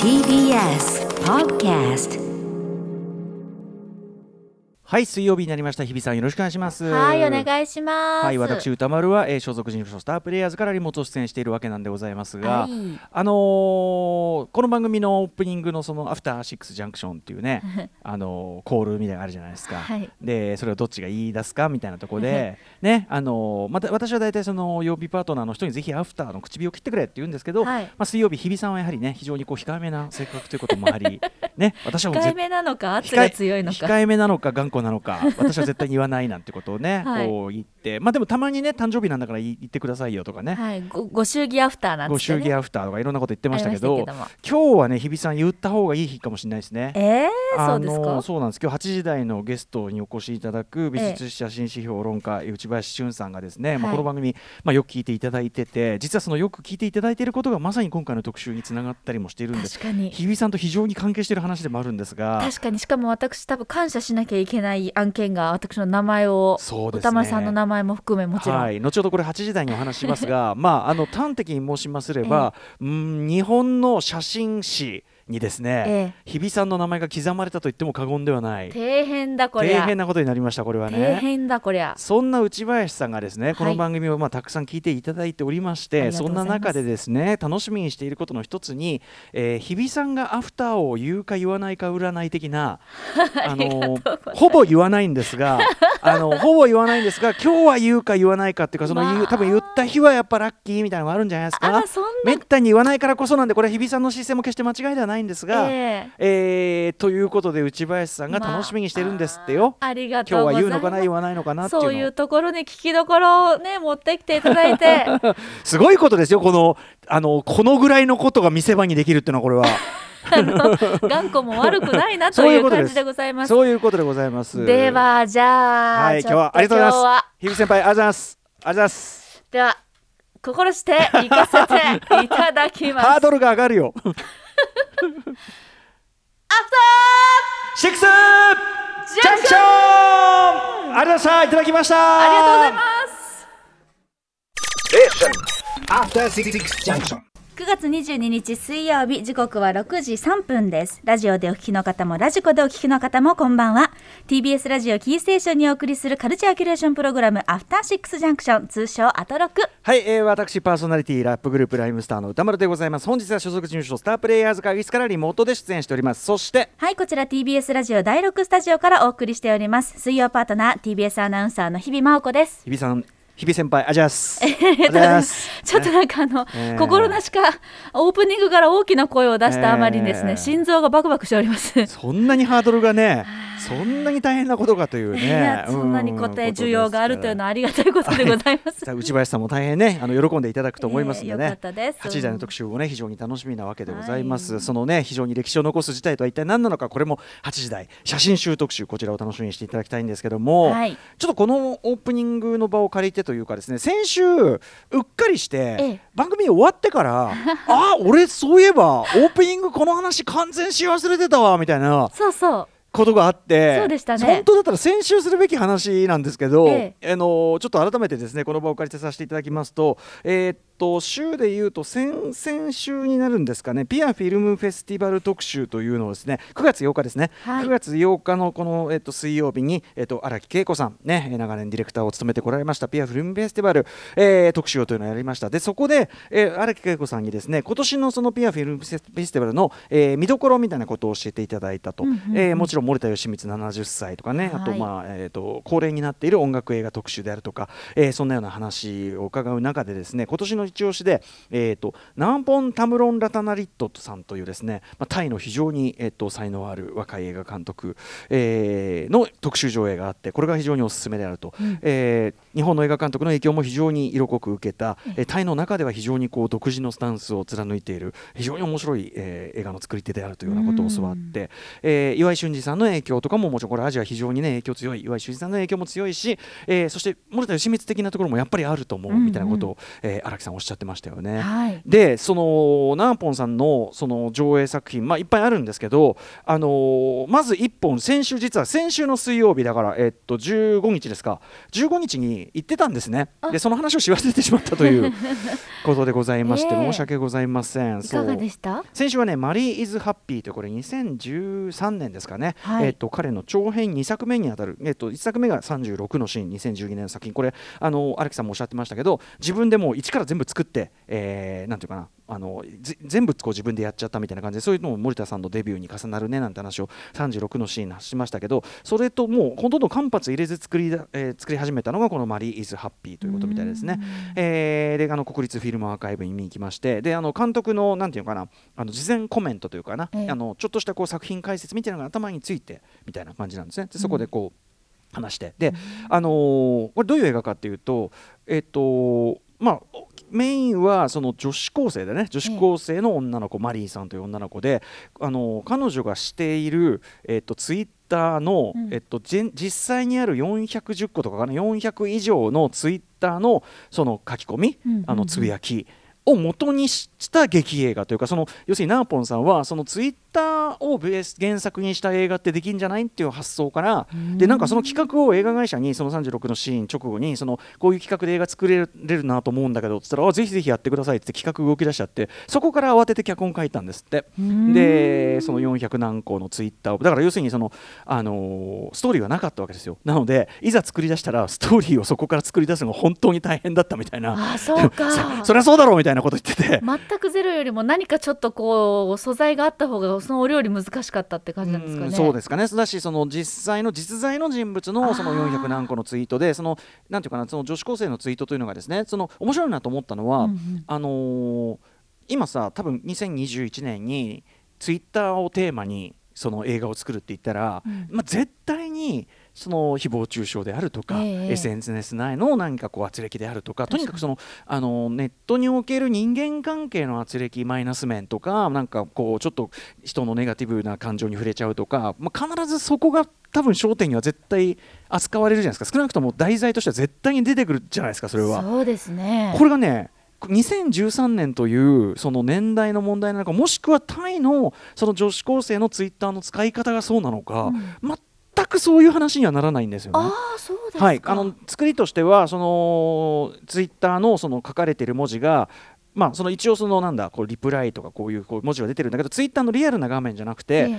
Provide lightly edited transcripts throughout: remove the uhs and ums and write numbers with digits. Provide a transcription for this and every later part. TBS Podcast。はい、水曜日になりました。日比さん、よろしくお願いします。はい、お願いします。はい、私歌丸は、所属事務所スタープレイヤーズからリモート出演しているわけなんでございますが、はい、この番組のオープニングのそのアフターシックスジャンクションっていうねコールみたいなのあるじゃないですか、はい、でそれをどっちが言い出すかみたいなところでね、また私は大体その曜日パートナーの人にぜひアフターの口火を切ってくれって言うんですけど、はい、水曜日日比さんはやはりね、非常にこう控えめな性格ということもありね、私はもう控えめなのか圧が強いのか控えめなのか頑固なのか私は絶対に言わないなんてことをね、はい、こう言って、まあ、でもたまにね誕生日なんだから言ってくださいよとかね、はい、ご祝儀アフターなんて、ね、ご祝儀アフターとかいろんなこと言ってましたけど、今日はね日比さん言った方がいい日かもしれないですね。そうですか。そうなんです。今日8時台のゲストにお越しいただく美術写真史評論家、内林俊さんがですね、はい、まあ、この番組、まあ、よく聞いていただいてて、実はそのよく聞いていただいていることがまさに今回の特集につながったりもしているんです。確かに日比さんと非常に関係している話でもあるんですが、確かに、しかも私多分感謝しなきゃいけない案件が私の名前を、歌丸さんの名前も含め、もちろん、はい、後ほどこれ8時台にお話しますがまあ、端的に申しますれば、日本の写真史にですね、日比さんの名前が刻まれたと言っても過言ではない。底辺だこりゃ。底辺なことになりました。これはね、底辺だこりゃ。そんな内林さんがですね、はい、この番組をまあたくさん聞いていただいておりまして、そんな中でですね、楽しみにしていることの一つに、日比さんがアフターを言うか言わないか占い的なほぼ言わないんですがほぼ言わないんですが、今日は言うか言わないかっていうか、その、まあ、多分言った日はやっぱラッキーみたいなのがあるんじゃないですか。めったに言わないからこそなんで、これ日比さんの姿勢も決して間違いではないんですが、ということで内林さんが楽しみにしてるんですってよ、まあ、ありがとうございます。今日は言うのかな言わないのかなっていうの、そういうところに聞きどころを、ね、持ってきていただいてすごいことですよ。このぐらいのことが見せ場にできるっていうのは、これは頑固も悪くないなという感じでございます。そういうことでございます。ではじゃあ、はい、今日はありがとうございます。日比先輩、ありがとうございます。ありがとうございます。では心して行かせていただきますハードルが上がるよアフターシックスジャンクション、ありがとうございました。いただきました。ありがとうございます。アフターシックスジャンクション、9月22日水曜日、時刻は6時3分です。ラジオでお聞きの方もラジコでお聞きの方もこんばんは。TBS ラジオキーステーションにお送りするカルチャーキュレーションプログラム、アフターシックスジャンクション、通称アトロク。はい、私パーソナリティラップグループライムスターの歌丸でございます。本日は所属事務所スタープレイヤーズ会議室からリモートで出演しております。そしてはい、こちら TBS ラジオ第6スタジオからお送りしております。水曜パートナー TBS アナウンサーの日比真央子です。日比さん、日比先輩、あじゃす。ちょっとなんか心なしかオープニングから大きな声を出したあまりにですね、心臓がバクバクしております。そんなにハードルがね、そんなに大変なことかというね。いや、そんなに答え需要があるというのはありがたいことでございます。内林さんも大変ね、喜んでいただくと思いますのでね。8時台の特集をね、非常に楽しみなわけでございます。そのね、非常に歴史を残す事態とは一体何なのか、これも8時台写真集特集、こちらを楽しみにしていただきたいんですけども、はい、ちょっとこのオープニングの場を借りてというかですね、先週うっかりして番組終わってからあ、俺そういえばオープニングこの話完全し忘れてたわみたいなことがあって、そうでしたね。本当だったら先週するべき話なんですけど、ちょっと改めてですねこの場を借りてさせていただきますと、週でいうと先々週になるんですかね、ピアフィルムフェスティバル特集というのをですね、9月8日ですね、はい、9月8日のこの、水曜日に、荒木恵子さんね、長年ディレクターを務めてこられましたピアフィルムフェスティバル、特集というのをやりました。でそこで、荒木恵子さんにですね、今年のそのピアフィルムフェスティバルの、見どころみたいなことを教えていただいたと、もちろん森田芳光70歳とかね、あと、まあ高齢になっている音楽映画特集であるとか、そんなような話を伺う中でですね、今年の一押しで、ナンポン・タムロン・ラタナリットさんというですね、まあ、タイの非常に、才能ある若い映画監督、の特集上映があって、これが非常におすすめであると、日本の映画監督の影響も非常に色濃く受けた、タイの中では非常にこう独自のスタンスを貫いている非常に面白い、映画の作り手であるというようなことを教わって、岩井俊二さんさんの影響とかももちろんこれアジア非常にね影響強い、岩井俊二さんの影響も強いし、そして森田芳光的なところもやっぱりあると思うみたいなことを荒木さんおっしゃってましたよね、はい、でそのナーポンさんのその上映作品、まあ、いっぱいあるんですけど、まず1本先週の水曜日だから、15日ですか、15日に行ってたんですね。でその話をし忘れてしまったということでございまして、申し訳ございません。いかがでした？先週はねマリー・イズ・ハッピーというこれ2013年ですかね、はい、彼の長編2作目にあたる、1作目が36のシーン、2012年の作品、これ荒木さんもおっしゃってましたけど自分でもう一から全部作って、なんていうかな、全部こう自分でやっちゃったみたいな感じで、そういうのも森田さんのデビューに重なるねなんて話を36のシーンしましたけど、それともうほとんど間髪入れず作り始めたのがこのマリー・イズ・ハッピーということみたいですね。で国立フィルムアーカイブに見に行きまして、で監督のなんていうかな事前コメントというかな、ちょっとしたこう作品解説みたいなのが頭についてみたいな感じなんですね。でそこでこう話してで、これどういう映画かっていうと、メインはその女子高生でね、女子高生の女の子、マリーさんという女の子で、彼女がしている、ツイッターの、実際にある410個とかかな、400以上のツイッターのその書き込み、つぶやきを元にした劇映画というか、その要するにナーポンさんはそのツイッターを原作にした映画ってできんじゃないっていう発想からで、なんかその企画を映画会社にその36のシーン直後にそのこういう企画で映画作れるなと思うんだけどって言ったら、ぜひぜひやってくださいって企画動き出しちゃって、そこから慌てて脚本書いたんですって。でその400何個のツイッターをだから要するにその、ストーリーはなかったわけですよ。なのでいざ作り出したらストーリーをそこから作り出すのが本当に大変だったみたいな。あ、そうかそりゃそうだろうみたいなこと言ってて、全くゼロよりも何かちょっとこう素材があった方がそのお料理難しかったって感じなんですかね。そうですかね。だしその実在の人物のその400何個のツイートで、そのなんていうかな、その女子高生のツイートというのがですね、その面白いなと思ったのは、今さ多分2021年にツイッターをテーマにその映画を作るって言ったら、絶対にその誹謗中傷であるとか、SNS 内の何かこう圧力であるとか、とにかくそのネットにおける人間関係の圧力、マイナス面とか、なんかこうちょっと人のネガティブな感情に触れちゃうとか、必ずそこが多分焦点には絶対扱われるじゃないですか。少なくとも題材としては絶対に出てくるじゃないですか。それはそうですね。これがね2013年というその年代の問題なのか、もしくはタイのその女子高生のツイッターの使い方がそうなのか、全くそういう話にはならないんですよね。あ、そうですか。はい、作りとしてはそのツイッターのその書かれている文字が、その一応そのなんだこうリプライとかこういう文字は出てるんだけど、ツイッターのリアルな画面じゃなくて、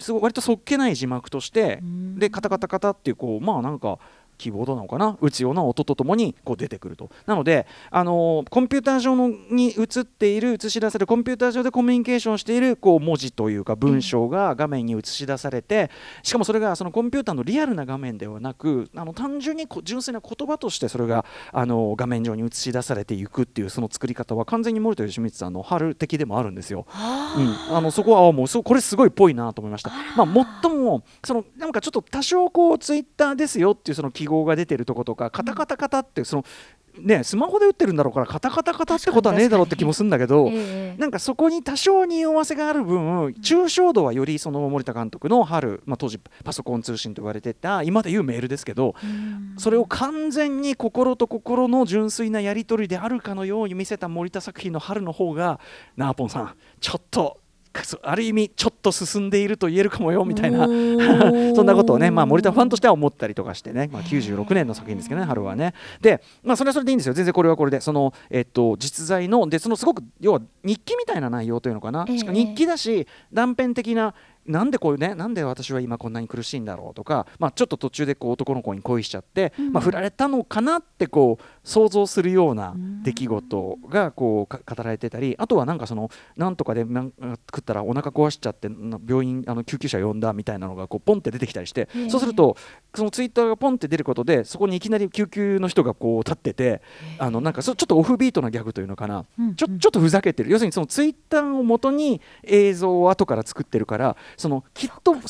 すごい割とそっけない字幕としてでカタカタカタっていうこうなんかキーボードなのかな、打つような音とともにこう出てくると。なのでコンピューター上に映っている、映し出されるコンピューター上でコミュニケーションしているこう文字というか文章が画面に映し出されて、しかもそれがそのコンピューターのリアルな画面ではなく、単純に純粋な言葉としてそれが画面上に映し出されていくっていう、その作り方は完全に森田芳光さんの春的でもあるんですよ。そこはもうこれすごいっぽいなと思いました。最もそのなんかちょっと多少こうツイッターですよっていうその記号が出てるとことか、カタカタカタってそのね、スマホで打ってるんだろうからカタカタカタってことはねえだろうって気もするんだけど、なんかそこに多少に匂わせがある分、抽象度はよりその森田監督の春、当時パソコン通信と言われてた、今でいうメールですけど、それを完全に心と心の純粋なやり取りであるかのように見せた森田作品の春の方が、ナーポンさんちょっとある意味ちょっと進んでいると言えるかもよみたいなそんなことをね、森田ファンとしては思ったりとかしてね、96年の作品ですけどね、春はね。で、それはそれでいいんですよ。全然これはこれでその、実在ので、そのすごく要は日記みたいな内容というのかな、しか日記だし断片的な、なんでこういうね、なんで私は今こんなに苦しいんだろうとか、ちょっと途中でこう男の子に恋しちゃって、振られたのかなってこう想像するような出来事がこう語られてたり、あとはなんかそのなんとかで食ったらお腹壊しちゃって病院救急車呼んだみたいなのがこうポンって出てきたりして、そうするとそのツイッターがポンって出ることで、そこにいきなり救急の人がこう立ってて、なんかちょっとオフビートなギャグというのかな、ちょっとふざけてる、要するにそのツイッターを元に映像を後から作ってるから、そのきっとこ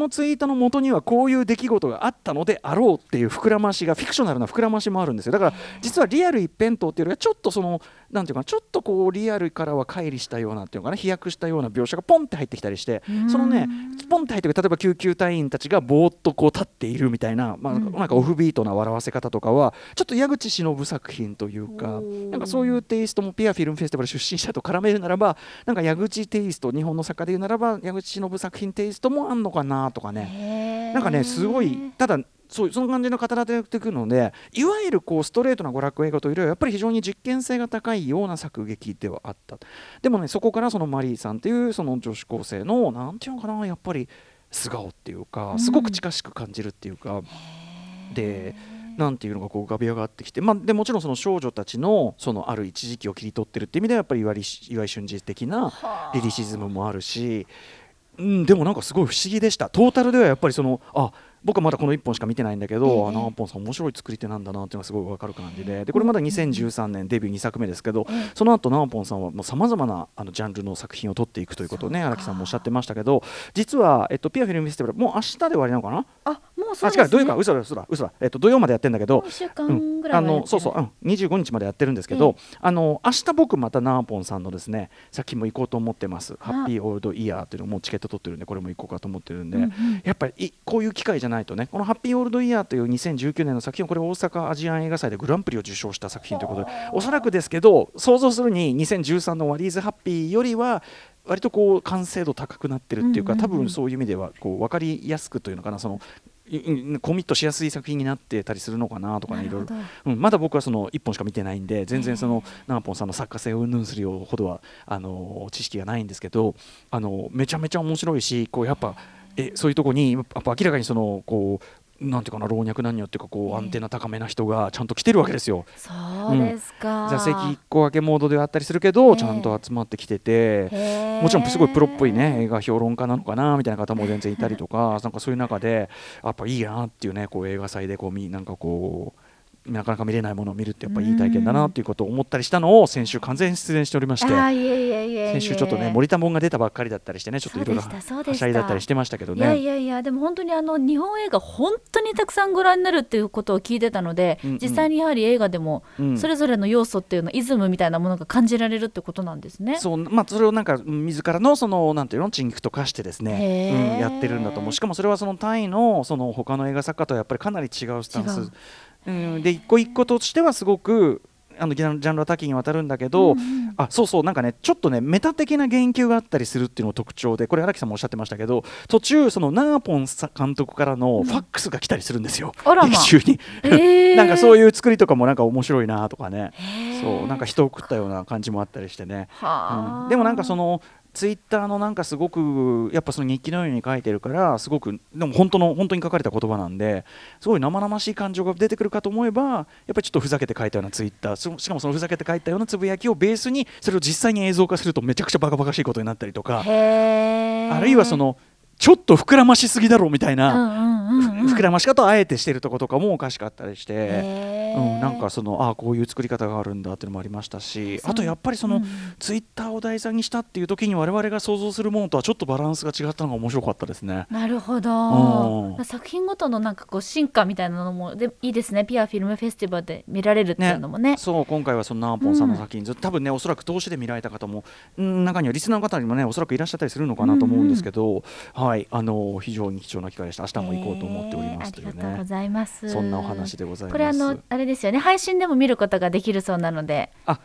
のツイートの元にはこういう出来事があったのであろうっていう膨らましが、フィクショナルな膨らましもあるんですよ。だから実はリアル一辺倒っていうよりはちょっとそのなんていうかちょっとこうリアルからは乖離したようなっていうかな飛躍したような描写がポンって入ってきたりして、そのねポンって入ってくる例えば救急隊員たちがぼーっとこう立っているみたいな、まあ、なんかオフビートな笑わせ方とかはちょっと矢口忍作品というか、なんかそういうテイストもピアフィルムフェスティバル出身者と絡めるならばなんか矢口テイスト日本の作家でいうならば矢口忍作品テイストもあんのかなとかね、なんかねすごいただその感じの語られてくるのでいわゆるこうストレートな娯楽映画というよりはやっぱり非常に実験性が高いような作劇ではあった。でもねそこからそのマリーさんっていうその女子高生のなんていうのかなやっぱり素顔っていうかすごく近しく感じるっていうか、でなんていうのがこう浮かび上がってきて、まあ、でもちろんその少女たち のある一時期を切り取ってるっていう意味ではやっぱり岩井俊二的なリリシズムもあるし、でもなんかすごい不思議でした。トータルではやっぱりその僕はまだこの1本しか見てないんだけど、あのアンポンさん面白い作り手なんだなっていうのがすごい分かる感じで、でこれまだ2013年デビュー2作目ですけど、その後ナオポンさんはさまざまなあのジャンルの作品を撮っていくということをね荒木さんもおっしゃってましたけど、実は、ピアフィルムフェスティバルもう明日で終わりなのかなあ、もうそうですね、あ違う土曜か嘘だ、土曜までやってるんだけど1週間ぐらい前、そうそう、25日までやってるんですけど、明日僕またナオポンさんのですね作品も行こうと思ってます。ハッピーオールドイヤーというのもチケット取ってるんでこれも行こうかと思ってるんで、やっぱりこういう機会じゃないとね、このハッピーオールドイヤーという2019年の作品、これ大阪アジアン映画祭でグランプリを受賞した作品ということで、おそらくですけど想像するに2013のワリーズハッピーよりは割とこう完成度高くなってるっていうか、多分そういう意味ではこう分かりやすくというのかな、そのコミットしやすい作品になってたりするのかなとかね、いろいろ、まだ僕はその1本しか見てないんで全然そのナナポンさんの作家性を云々するほどは知識がないんですけど、めちゃめちゃ面白いし、こうやっぱそういうところにやっぱ明らかにそのこうなんていうかな老若男女っていうかこうアンテナ高めな人がちゃんと来てるわけですよ。そうですか、座席1個分けモードではあったりするけど、ちゃんと集まってきてて、もちろんすごいプロっぽいね映画評論家なのかなみたいな方も全然いたりとかなんかそういう中でやっぱいいなっていうね、こう映画祭でこうなんかこうなかなか見れないものを見るってやっぱりいい体験だなということを思ったりしたのを先週完全出演しておりまして、先週ちょっとね森田門が出たばっかりだったりしてね、ちょっといろいろはしゃいだったりしてましたけどね。いやでも本当に日本映画本当にたくさんご覧になるっていうことを聞いてたので、実際にやはり映画でもそれぞれの要素っていうのイズムみたいなものが感じられるってことなんですね。そう、まあ、それをなんか自らのそのなんていうの沈黙と化してですね、やってるんだと思う。しかもそれはそのタイのその他の映画作家とはやっぱりかなり違うスタンスで一個一個としてはすごくジャンルは多岐にわたるんだけど、そうなんかねちょっとねメタ的な言及があったりするっていうのが特徴で、これ荒木さんもおっしゃってましたけど、途中そのナナポン監督からのファックスが来たりするんですよ、劇中になんかそういう作りとかもなんか面白いなとかね、そうなんか人を食ったような感じもあったりしてね、でもなんかそのツイッターのなんかすごくやっぱその日記のように書いてるから、すごくでも本当に書かれた言葉なんで、すごい生々しい感情が出てくるかと思えば、やっぱりちょっとふざけて書いたようなツイッター、しかもそのふざけて書いたようなつぶやきをベースにそれを実際に映像化するとめちゃくちゃバカバカしいことになったりとか、あるいはそのちょっと膨らましすぎだろうみたいな、膨らまし方をあえてしてるとことかもおかしかったりして、なんかそのこういう作り方があるんだっていうのもありましたし、あとやっぱりそのツイッターを題材にしたっていう時に我々が想像するものとはちょっとバランスが違ったのが面白かったですね。なるほど、作品ごとのなんかこう進化みたいなのもでいいですね、ピアフィルムフェスティバルで見られるっていうのも ねそう今回はそのナナポンさんの作品、多分ねおそらく投資で見られた方も中にはリスナーの方にもねおそらくいらっしゃったりするのかなと思うんですけど、はい、非常に貴重な機会でした。明日も行こうと思っておりますというね、ありがとうございます。そんなお話でございます。これあれですよね、配信でも見ることができるそうなので、配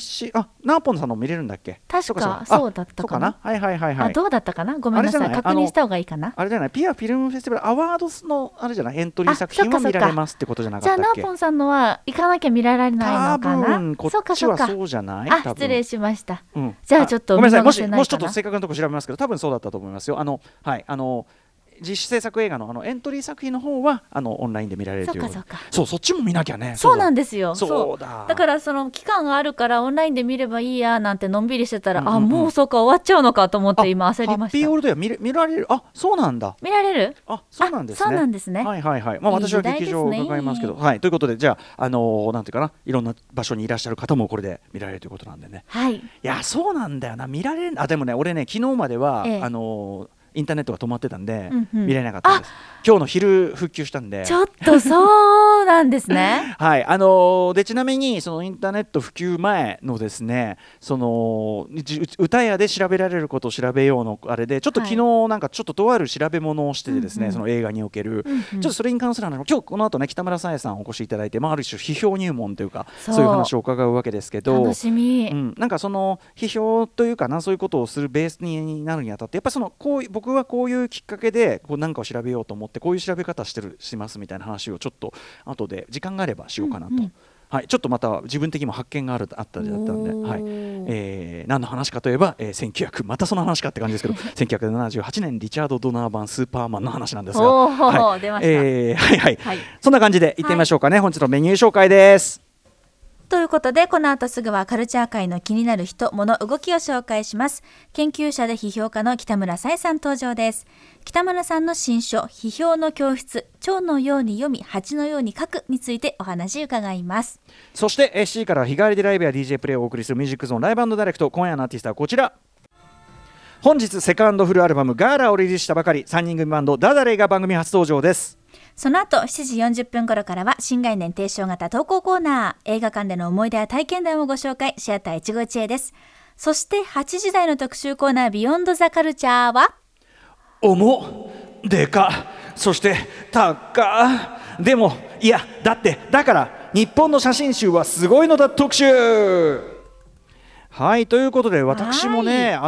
信ナーポンさんの見れるんだっけ、確かそうだったかな、はいはいはいはい、どうだったかな、ごめんなさい、確認した方がいいかな、あれじゃないピアフィルムフェスティバルアワードのあれじゃないエントリー作品は見られますってことじゃなかったっけ。じゃあナーポンさんのは行かなきゃ見られないのかな、多分こっちはそうじゃない、失礼しました、じゃあちょっとごめんなさい、もしちょっと正確なとこ調べますけど多分そうだったと思いますよ。はい実施制作映画 のエントリー作品の方はオンラインで見られるという、そっちも見なきゃね、そうなんですよ、だからその期間があるからオンラインで見ればいいやなんてのんびりしてたら、もうそうか終わっちゃうのかと思って今焦りました。ハッピーオールドや見られる、そうなんだ、見られる、そうなんですね、そうなんですね、はいはいはい、私は劇場を伺いますけど、はい、ということでじゃあなんていうかないろんな場所にいらっしゃる方もこれで見られるということなんでね、はい、いやそうなんだよな、見られる、でもね俺ね昨日まではインターネットが止まってたんで、見れなかったです。今日の昼復旧したんでちょっとそうそうなんですね。はい、でちなみにそのインターネット普及前のですね、その歌屋で調べられることを調べようのあれでちょっと昨日なんかちょっととある調べ物をしててですね、はい、その映画における、うんうん、ちょっとそれに関する話、今日この後ね北村沙耶さんお越しいただいて、まあ、ある種批評入門というかそういう話を伺うわけですけど、楽しみ、うん、なんかその批評というかな、そういうことをするベースになるにあたってやっぱそのこう僕はこういうきっかけでこうなんかを調べようと思ってこういう調べ方しますみたいな話をちょっと後で時間があればしようかなと、うんうん、はい、ちょっとまた自分的にも発見があったりだったんで、はい、何の話かといえば、またその話かって感じですけど1978年リチャード・ドナーバンスーパーマンの話なんですが、はい、出ました、はいはいはい、そんな感じでいってみましょうかね、はい、本日のメニュー紹介です。ということでこの後すぐはカルチャー界の気になる人物動きを紹介します。研究者で批評家の北村沙耶さん登場です。北村さんの新書批評の教室、蝶のように読み蜂のように書くについてお話伺います。そして SC から日帰りでライブや DJ プレイをお送りするミュージックゾーンライブ&ダイレクト、今夜のアーティストはこちら。本日セカンドフルアルバムガーラをリリースしたばかり3人組バンドダダレイが番組初登場です。その後7時40分頃からは新概念提唱型投稿コーナー、映画館での思い出や体験談をご紹介、シアター一期一会です。そして8時台の特集コーナービヨンドザカルチャーは重、でか、そして高、でもいやだってだから日本の写真集はすごいのだ特集。はい、ということで私もね、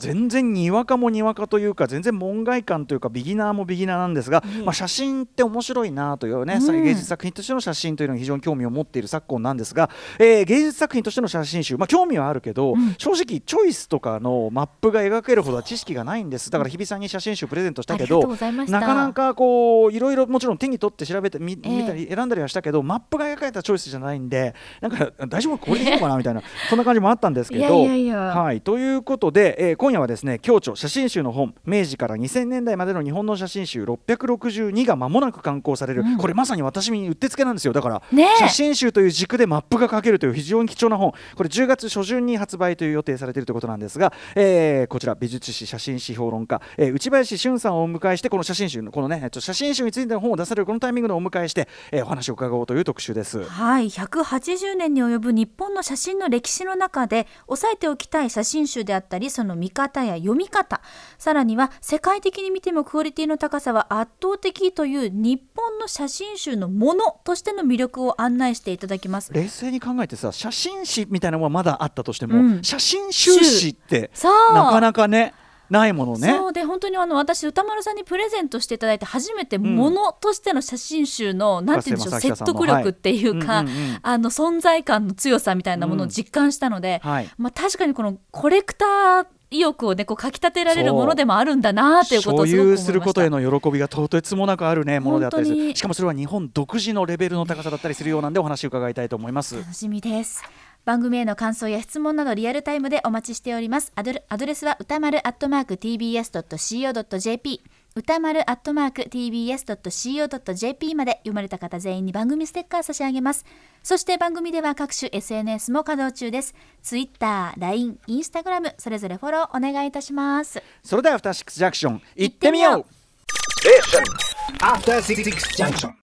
全然にわかもにわかというか全然門外漢というかビギナーもビギナーなんですが、まあ、写真って面白いなというね、うん、芸術作品としての写真というのに非常に興味を持っている昨今なんですが、芸術作品としての写真集、まあ、興味はあるけど、うん、正直チョイスとかのマップが描けるほどは知識がないんです。だから日比さんに写真集プレゼントしたけど、なかなかこういろいろもちろん手に取って調べて見たり選んだりはしたけど、マップが描かれたチョイスじゃないんで、なんか大丈夫これでいいのかなみたいなそんな感じもあったんですですけど、はい、ということで、今夜はですね、共著写真集の本、明治から2000年代までの日本の写真集662が間もなく刊行される、うん、これまさに私にうってつけなんですよ。だから、ね、写真集という軸でマップが描けるという非常に貴重な本、これ10月初旬に発売という予定されているということなんですが、こちら美術史写真史評論家、内林俊さんをお迎えして、この写真集のこのね、写真集についての本を出されるこのタイミングでお迎えして、お話を伺おうという特集です。はい、180年に及ぶ日本の写真の歴史の中で押さえておきたい写真集であったり、その見方や読み方、さらには世界的に見てもクオリティの高さは圧倒的という日本の写真集のものとしての魅力を案内していただきます。冷静に考えてさ、写真誌みたいなのはまだあったとしても、うん、写真集誌ってなかなかねないものね。そうで、本当に私歌丸さんにプレゼントしていただいて初めてものとしての写真集の、なんて言うんでしょう、説得力っていうか、はい、存在感の強さみたいなものを実感したので、うん、はい、まあ、確かにこのコレクター意欲をね、こうかきたてられるものでもあるんだなということをすごく思いました。所有することへの喜びがとてつもなくある、ね、ものであったりする。しかもそれは日本独自のレベルの高さだったりするようなんで、お話伺いたいと思います。楽しみです。番組への感想や質問などリアルタイムでお待ちしております。アドレスは歌丸@tbs.co.jp、 歌丸@tbs.co.jp まで。読まれた方全員に番組ステッカー差し上げます。そして番組では各種 SNS も稼働中です。 Twitter、LINE、Instagram それぞれフォローお願いいたします。それではアフターシックスジャンクション行ってみよう。